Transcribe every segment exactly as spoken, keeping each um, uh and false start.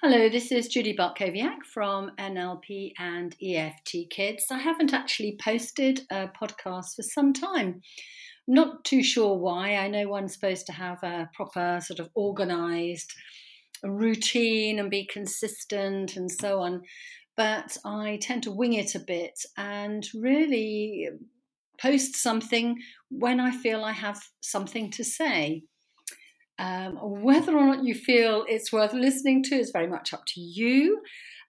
Hello, this is Judy Bartkowiak from N L P and E F T Kids. I haven't actually posted a podcast for some time. I'm not too sure why. I know one's supposed to have a proper sort of organised routine and be consistent and so on, but I tend to wing it a bit and really post something when I feel I have something to say. Um, whether or not you feel it's worth listening to is very much up to you.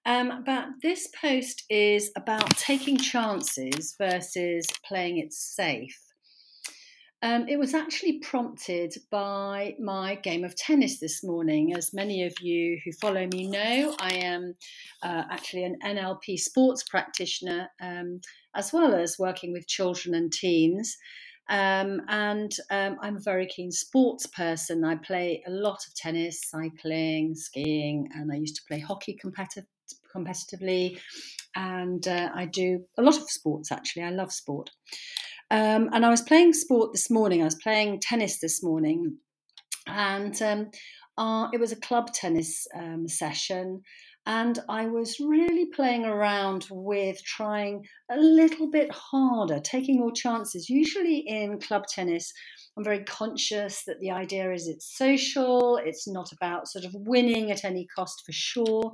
Um, but this post is about taking chances versus playing it safe. Um, it was actually prompted by my game of tennis this morning. As many of you who follow me know, I am uh, actually an N L P sports practitioner, um, as well as working with children and teens. Um, and um, I'm a very keen sports person. I play a lot of tennis, cycling, skiing, and I used to play hockey competi- competitively. And uh, I do a lot of sports, actually. I love sport. Um, and I was playing sport this morning. I was playing tennis this morning. And um, uh, it was a club tennis um, session. And I was really playing around with trying a little bit harder, taking more chances. Usually in club tennis, I'm very conscious that the idea is it's social, it's not about sort of winning at any cost for sure.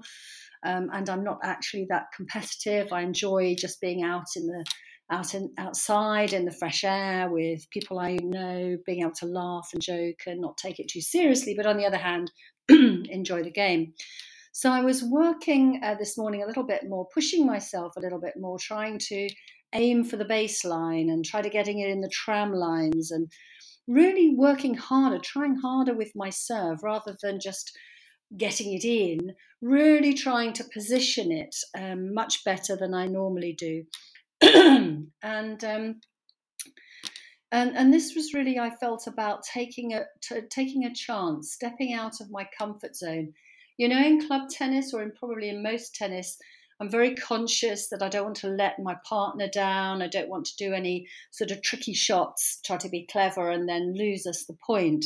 Um, and I'm not actually that competitive. I enjoy just being out in the out in, outside in the fresh air with people I know, being able to laugh and joke and not take it too seriously, but on the other hand, enjoy the game. So I was working uh, this morning a little bit more, pushing myself a little bit more, trying to aim for the baseline and try to getting it in the tram lines and really working harder, trying harder with my serve rather than just getting it in, really trying to position it um, much better than I normally do. and, um, and and this was really, I felt, about taking a, t- taking a chance, stepping out of my comfort zone. You know, in club tennis or in probably in most tennis, I'm very conscious that I don't want to let my partner down. I don't want to do any sort of tricky shots, try to be clever and then lose us the point.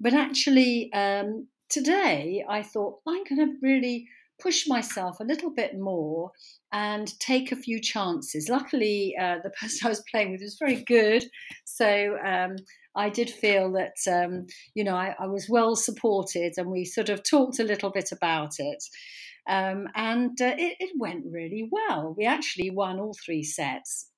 But actually, um, today I thought I'm going to really push myself a little bit more and take a few chances. Luckily, uh, the person I was playing with was very good. So um, I did feel that, um, you know, I, I was well supported and we sort of talked a little bit about it. Um, and uh, it, it went really well. We actually won all three sets.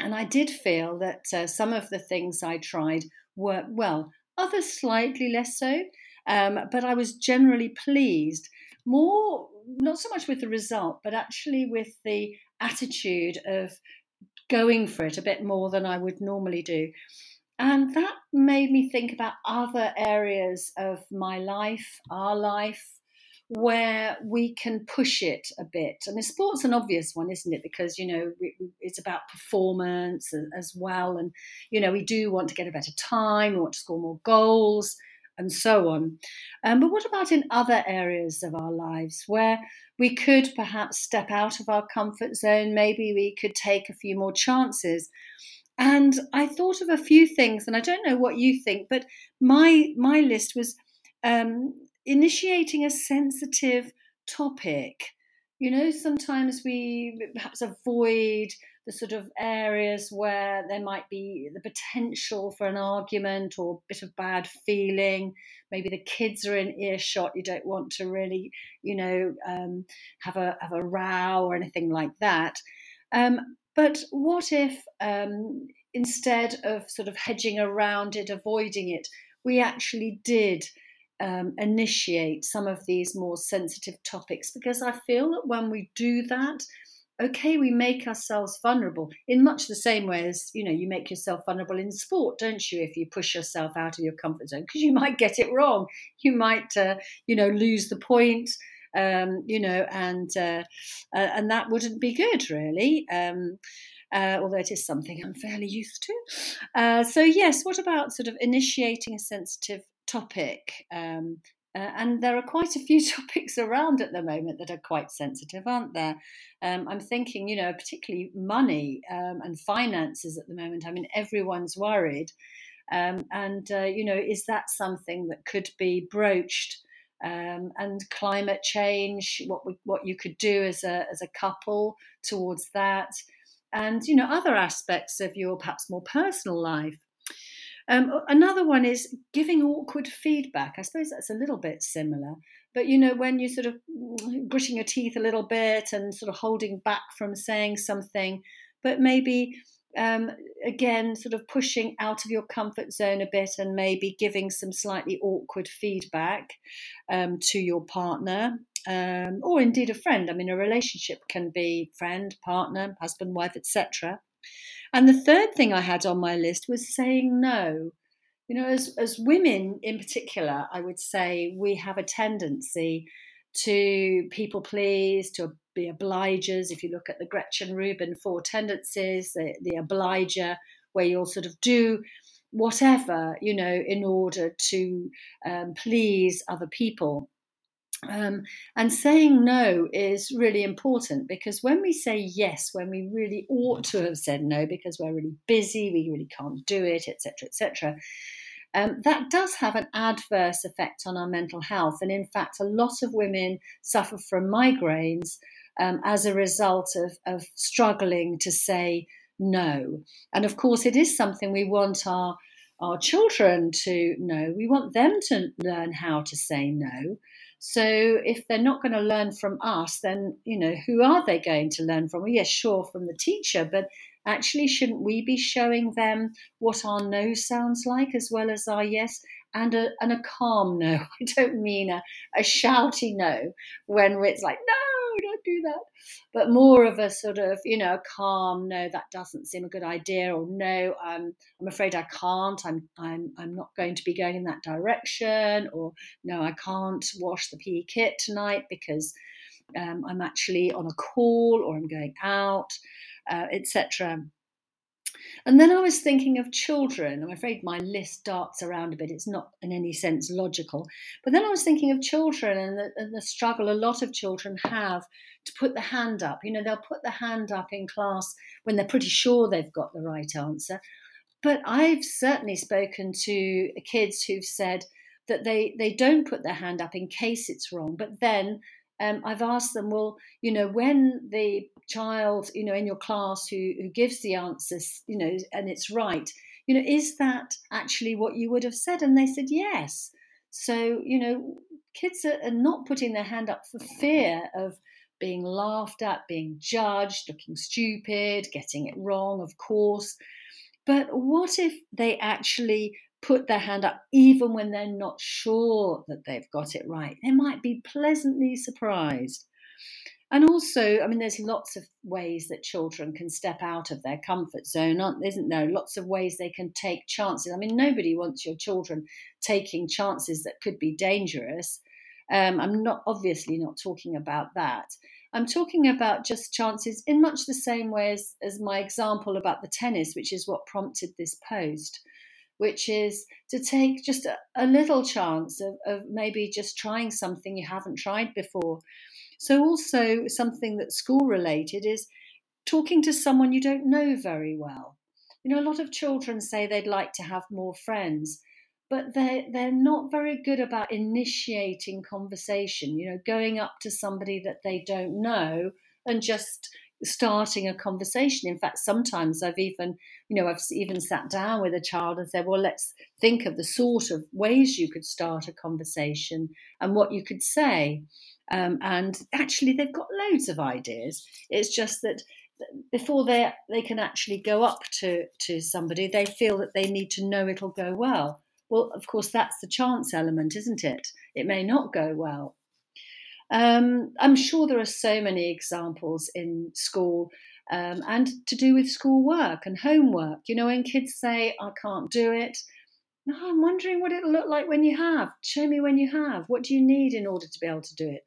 And I did feel that uh, some of the things I tried worked well, others slightly less so. Um, but I was generally pleased, more not so much with the result, but actually with the attitude of going for it a bit more than I would normally do. And that made me think about other areas of my life, our life, where we can push it a bit. I mean, sport's an obvious one, isn't it? Because, you know, it's about performance as well. And, you know, we do want to get a better time, we want to score more goals, and so on. Um, but what about in other areas of our lives where we could perhaps step out of our comfort zone? Maybe we could take a few more chances. And I thought of a few things, and I don't know what you think, but my my list was um, initiating a sensitive topic. You know, sometimes we perhaps avoid the sort of areas where there might be the potential for an argument or a bit of bad feeling. Maybe the kids are in earshot. You don't want to really, you know, um, have a have a row or anything like that. Um, but what if um, instead of sort of hedging around it, avoiding it, we actually did Um, initiate some of these more sensitive topics? Because I feel that when we do that, okay, we make ourselves vulnerable in much the same way as, you know, you make yourself vulnerable in sport, don't you, if you push yourself out of your comfort zone, because you might get it wrong, you might uh, you know lose the point, um, you know and uh, uh, and that wouldn't be good, really. um, Uh, although it is something I'm fairly used to. Uh, so yes, what about sort of initiating a sensitive topic? Um, uh, and there are quite a few topics around at the moment that are quite sensitive, aren't there? Um, I'm thinking, you know, particularly money um, and finances at the moment. I mean, everyone's worried. Um, and, uh, you know, is that something that could be broached um, and climate change, what we, what you could do as a as a couple towards that, and you know other aspects of your perhaps more personal life. Um, another one is giving awkward feedback. I suppose that's a little bit similar, but you know, when you sort of gritting your teeth a little bit and sort of holding back from saying something, but maybe um, again, sort of pushing out of your comfort zone a bit and maybe giving some slightly awkward feedback um, to your partner um, or indeed a friend. I mean, a relationship can be friend, partner, husband, wife, et cetera. And the third thing I had on my list was saying no. You know, as as women in particular, I would say we have a tendency to people please, to be obligers. If you look at the Gretchen Rubin four tendencies, the, the obliger, where you'll sort of do whatever, you know, in order to um, please other people. Um, and saying no is really important, because when we say yes, when we really ought to have said no because we're really busy, we really can't do it, et cetera, et cetera, um, that does have an adverse effect on our mental health. And in fact, a lot of women suffer from migraines um, as a result of, of struggling to say no. And of course, it is something we want our our children to know. We want them to learn how to say no. So if they're not going to learn from us, then, you know, who are they going to learn from? Well, yes, sure, from the teacher, but actually shouldn't we be showing them what our no sounds like as well as our yes, and a, and a calm no? I don't mean a, a shouty no when it's like, no, don't do that, but more of a sort of, you know, a calm no, that doesn't seem a good idea, or no, I'm, I'm afraid I can't, I'm, I'm, I'm not going to be going in that direction, or no, I can't wash the P E kit tonight because um, I'm actually on a call or I'm going out, uh, et cetera. And then I was thinking of children. I'm afraid my list darts around a bit. It's not in any sense logical. But then I was thinking of children and the, and the struggle a lot of children have to put the hand up. You know, they'll put the hand up in class when they're pretty sure they've got the right answer. But I've certainly spoken to kids who've said that they, they don't put their hand up in case it's wrong. But then um, I've asked them, well, you know, when the child, you know, in your class who, who gives the answers, you know, and it's right, you know, is that actually what you would have said? And they said, yes. So, you know, kids are, are not putting their hand up for fear of being laughed at, being judged, looking stupid, getting it wrong, of course. But what if they actually put their hand up even when they're not sure that they've got it right? They might be pleasantly surprised. And also, I mean, there's lots of ways that children can step out of their comfort zone, aren't, isn't there? Lots of ways they can take chances. I mean, nobody wants your children taking chances that could be dangerous. Um, I'm not obviously not talking about that. I'm talking about just chances in much the same way as, as my example about the tennis, which is what prompted this post, which is to take just a, a little chance of, of maybe just trying something you haven't tried before. So also something that's school related is talking to someone you don't know very well. You know, a lot of children say they'd like to have more friends, but they're, they're not very good about initiating conversation, you know, going up to somebody that they don't know and just starting a conversation. In fact, sometimes I've even, you know, I've even sat down with a child and said, well, let's think of the sort of ways you could start a conversation and what you could say. Um, and actually, they've got loads of ideas. It's just that before they they can actually go up to, to somebody, they feel that they need to know it'll go well. Well, of course, that's the chance element, isn't it? It may not go well. Um, I'm sure there are so many examples in school um, and to do with schoolwork and homework. You know, when kids say, I can't do it, oh, I'm wondering what it'll look like when you have. Show me when you have. What do you need in order to be able to do it?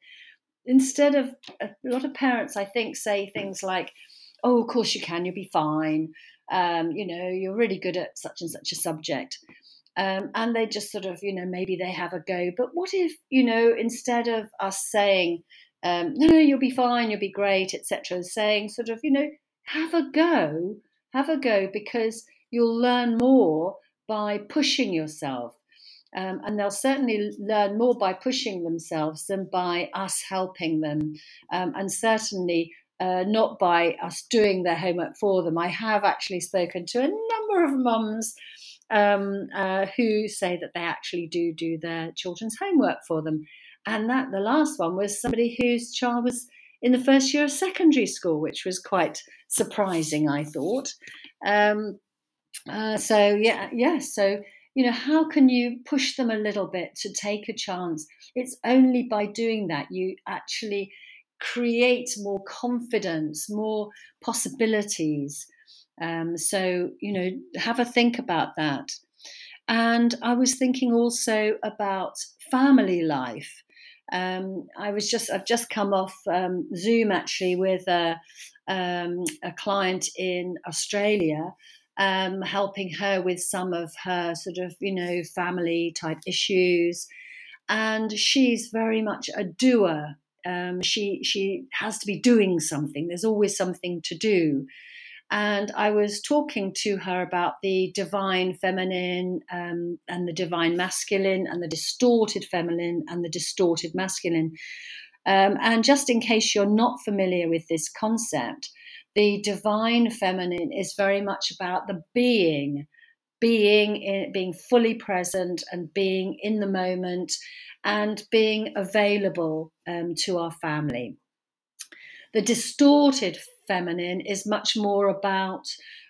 Instead of a lot of parents, I think, say things like, oh, of course you can, you'll be fine. Um, you know, you're really good at such and such a subject. Um, and they just sort of, you know, maybe they have a go. But what if, you know, instead of us saying, um, no, no, you'll be fine, you'll be great, et cetera, saying sort of, you know, have a go, have a go, because you'll learn more by pushing yourself. Um, and they'll certainly learn more by pushing themselves than by us helping them, um, and certainly uh, not by us doing their homework for them. I have actually spoken to a number of mums um, uh, who say that they actually do do their children's homework for them. And that the last one was somebody whose child was in the first year of secondary school, which was quite surprising, I thought. Um, uh, so, yeah, yeah, so... You know, how can you push them a little bit to take a chance? It's only by doing that you actually create more confidence, more possibilities. Um, so, you know, have a think about that. And I was thinking also about family life. Um, I was just, I've just come off um, Zoom actually with a, um, a client in Australia, Um, helping her with some of her sort of, you know, family type issues. And she's very much a doer. Um, she she has to be doing something. There's always something to do. And I was talking to her about the divine feminine um, and the divine masculine and the distorted feminine and the distorted masculine. Um, and just in case you're not familiar with this concept, the divine feminine is very much about the being, being in, being fully present and being in the moment and being available um, to our family. The distorted feminine is much more about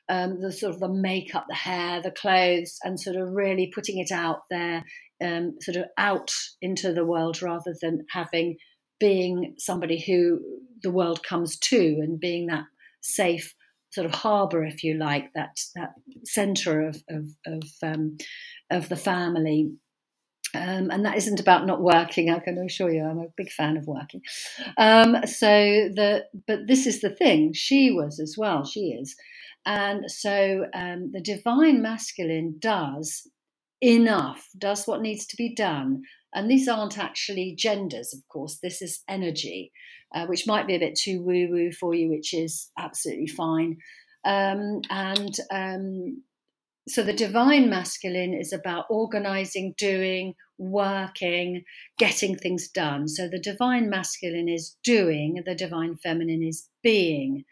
um, the sort of the makeup, the hair, the clothes, and sort of really putting it out there, um, sort of out into the world rather than having being somebody who the world comes to and being that safe sort of harbour, if you like, that that centre of of of, um, of the family, um, and that isn't about not working. I can assure you, I'm a big fan of working. Um, so the but this is the thing. She was as well. She is, and so um, the divine masculine does enough, does what needs to be done. And these aren't actually genders, of course. This is energy, uh, which might be a bit too woo-woo for you, which is absolutely fine. Um, and um, so the divine masculine is about organising, doing, working, getting things done. So the divine masculine is doing, the divine feminine is being.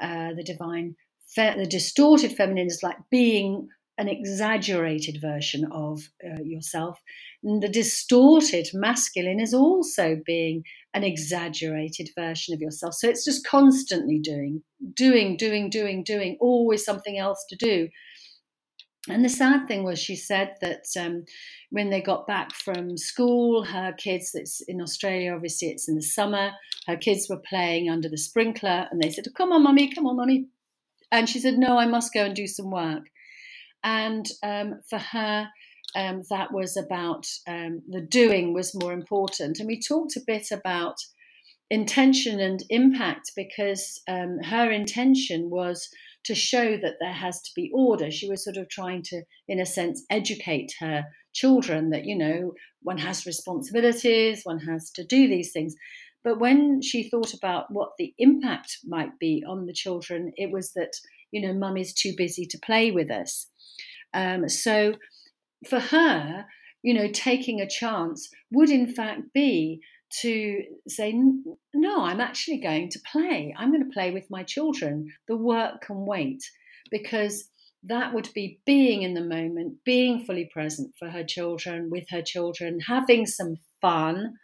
Uh, the divine, fe- the distorted feminine is like being an exaggerated version of uh, yourself. And the distorted masculine is also being an exaggerated version of yourself. So it's just constantly doing, doing, doing, doing, doing, always something else to do. And the sad thing was, she said that um, when they got back from school, her kids, it's in Australia, obviously it's in the summer, her kids were playing under the sprinkler and they said, come on, mummy, come on, mummy. And she said, no, I must go and do some work. And um, for her, um, that was about um, the doing was more important. And we talked a bit about intention and impact because um, her intention was to show that there has to be order. She was sort of trying to, in a sense, educate her children that, you know, one has responsibilities, one has to do these things. But when she thought about what the impact might be on the children, it was that, you know, mum is too busy to play with us. Um, so for her, you know, taking a chance would in fact be to say, no, I'm actually going to play. I'm going to play with my children. The work can wait, because that would be being in the moment, being fully present for her children, with her children, having some fun,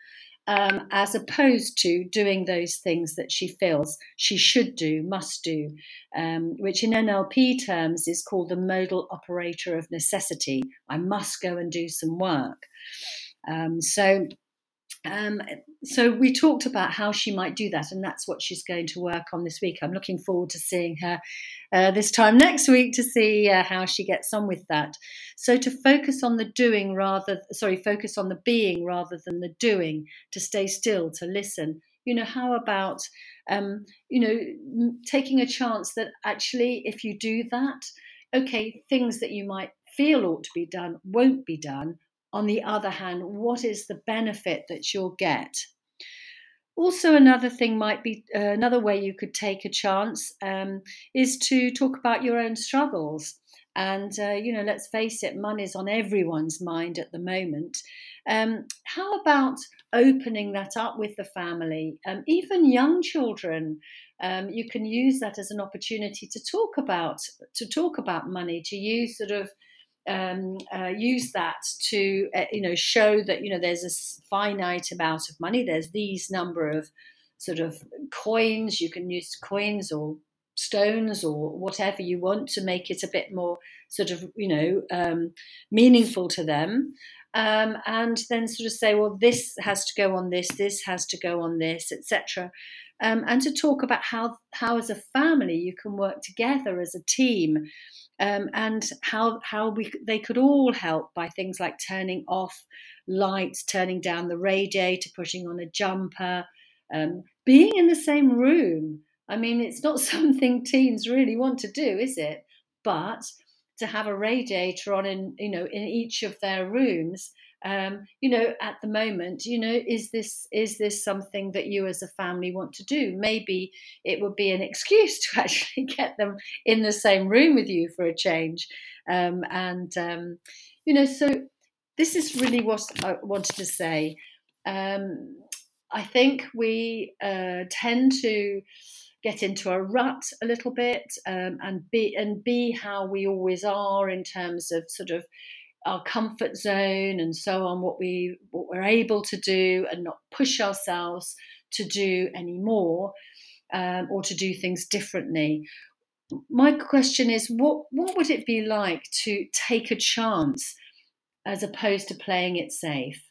um, as opposed to doing those things that she feels she should do, must do, um, which in N L P terms is called the modal operator of necessity. I must go and do some work. Um, so, um, so we talked about how she might do that, and that's what she's going to work on this week. I'm looking forward to seeing her uh, this time next week to see uh, how she gets on with that. So to focus on the doing rather, sorry, focus on the being rather than the doing, to stay still, to listen. You know, how about, um, you know, taking a chance that actually if you do that, okay, things that you might feel ought to be done won't be done. On the other hand, what is the benefit that you'll get? Also, another thing might be uh, another way you could take a chance um, is to talk about your own struggles. And, uh, you know, let's face it, money's on everyone's mind at the moment. Um, how about opening that up with the family? Um, even young children, um, you can use that as an opportunity to talk about, to talk about money, to use sort of, um, uh, use that to, uh, you know, show that, you know, there's a finite amount of money. There's these number of sort of coins. You can use coins or stones or whatever you want to make it a bit more sort of, you know, um, meaningful to them. Um, and then sort of say, well, this has to go on this, this has to go on this, et cetera. Um, and to talk about how, how as a family you can work together as a team, um, and how how we they could all help by things like turning off lights, turning down the radiator, putting on a jumper, um, being in the same room. I mean, it's not something teens really want to do, is it? But to have a radiator on in, you know, in each of their rooms, um, you know, at the moment, you know, is this is this something that you as a family want to do? Maybe it would be an excuse to actually get them in the same room with you for a change. Um, and, um, you know, so this is really what I wanted to say. Um, I think we uh, tend to get into a rut a little bit, um, and be and be how we always are in terms of sort of our comfort zone and so on, what we what we're able to do, and not push ourselves to do any more, um, or to do things differently. My question is, what what would it be like to take a chance as opposed to playing it safe?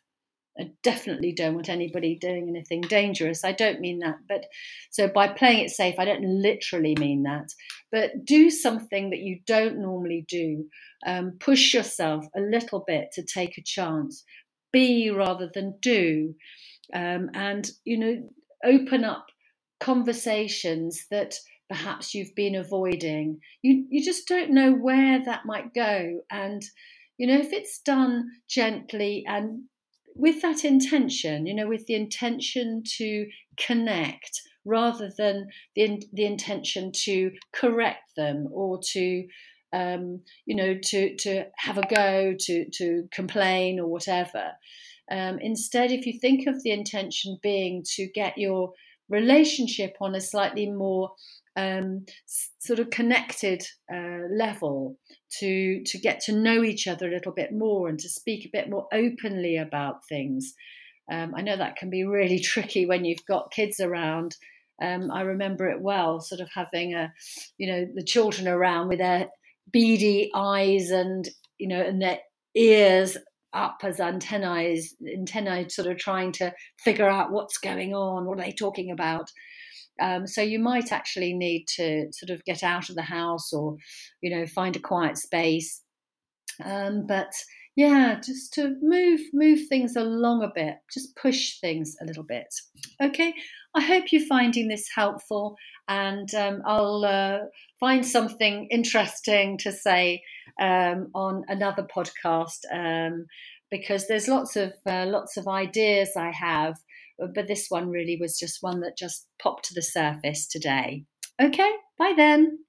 I definitely don't want anybody doing anything dangerous. I don't mean that. But so by playing it safe, I don't literally mean that. But do something that you don't normally do. Um, push yourself a little bit to take a chance. Be rather than do. Um, and, you know, open up conversations that perhaps you've been avoiding. You, you just don't know where that might go. And, you know, if it's done gently and with that intention, you know, with the intention to connect rather than the in, the intention to correct them or to, um, you know, to to have a go, to to complain or whatever. Um, instead, if you think of the intention being to get your relationship on a slightly more um, sort of connected uh, level, to to get to know each other a little bit more and to speak a bit more openly about things. Um, I know that can be really tricky when you've got kids around. Um, I remember it well, sort of having a, you know, the children around with their beady eyes and, you know, and their ears up as antennae, antennae sort of trying to figure out what's going on, what are they talking about. Um, so you might actually need to sort of get out of the house or, you know, find a quiet space. Um, but yeah, just to move, move things along a bit, just push things a little bit. Okay. I hope you're finding this helpful, and um, I'll uh, find something interesting to say um, on another podcast, um, because there's lots of, uh, lots of ideas I have. But this one really was just one that just popped to the surface today. Okay, bye then.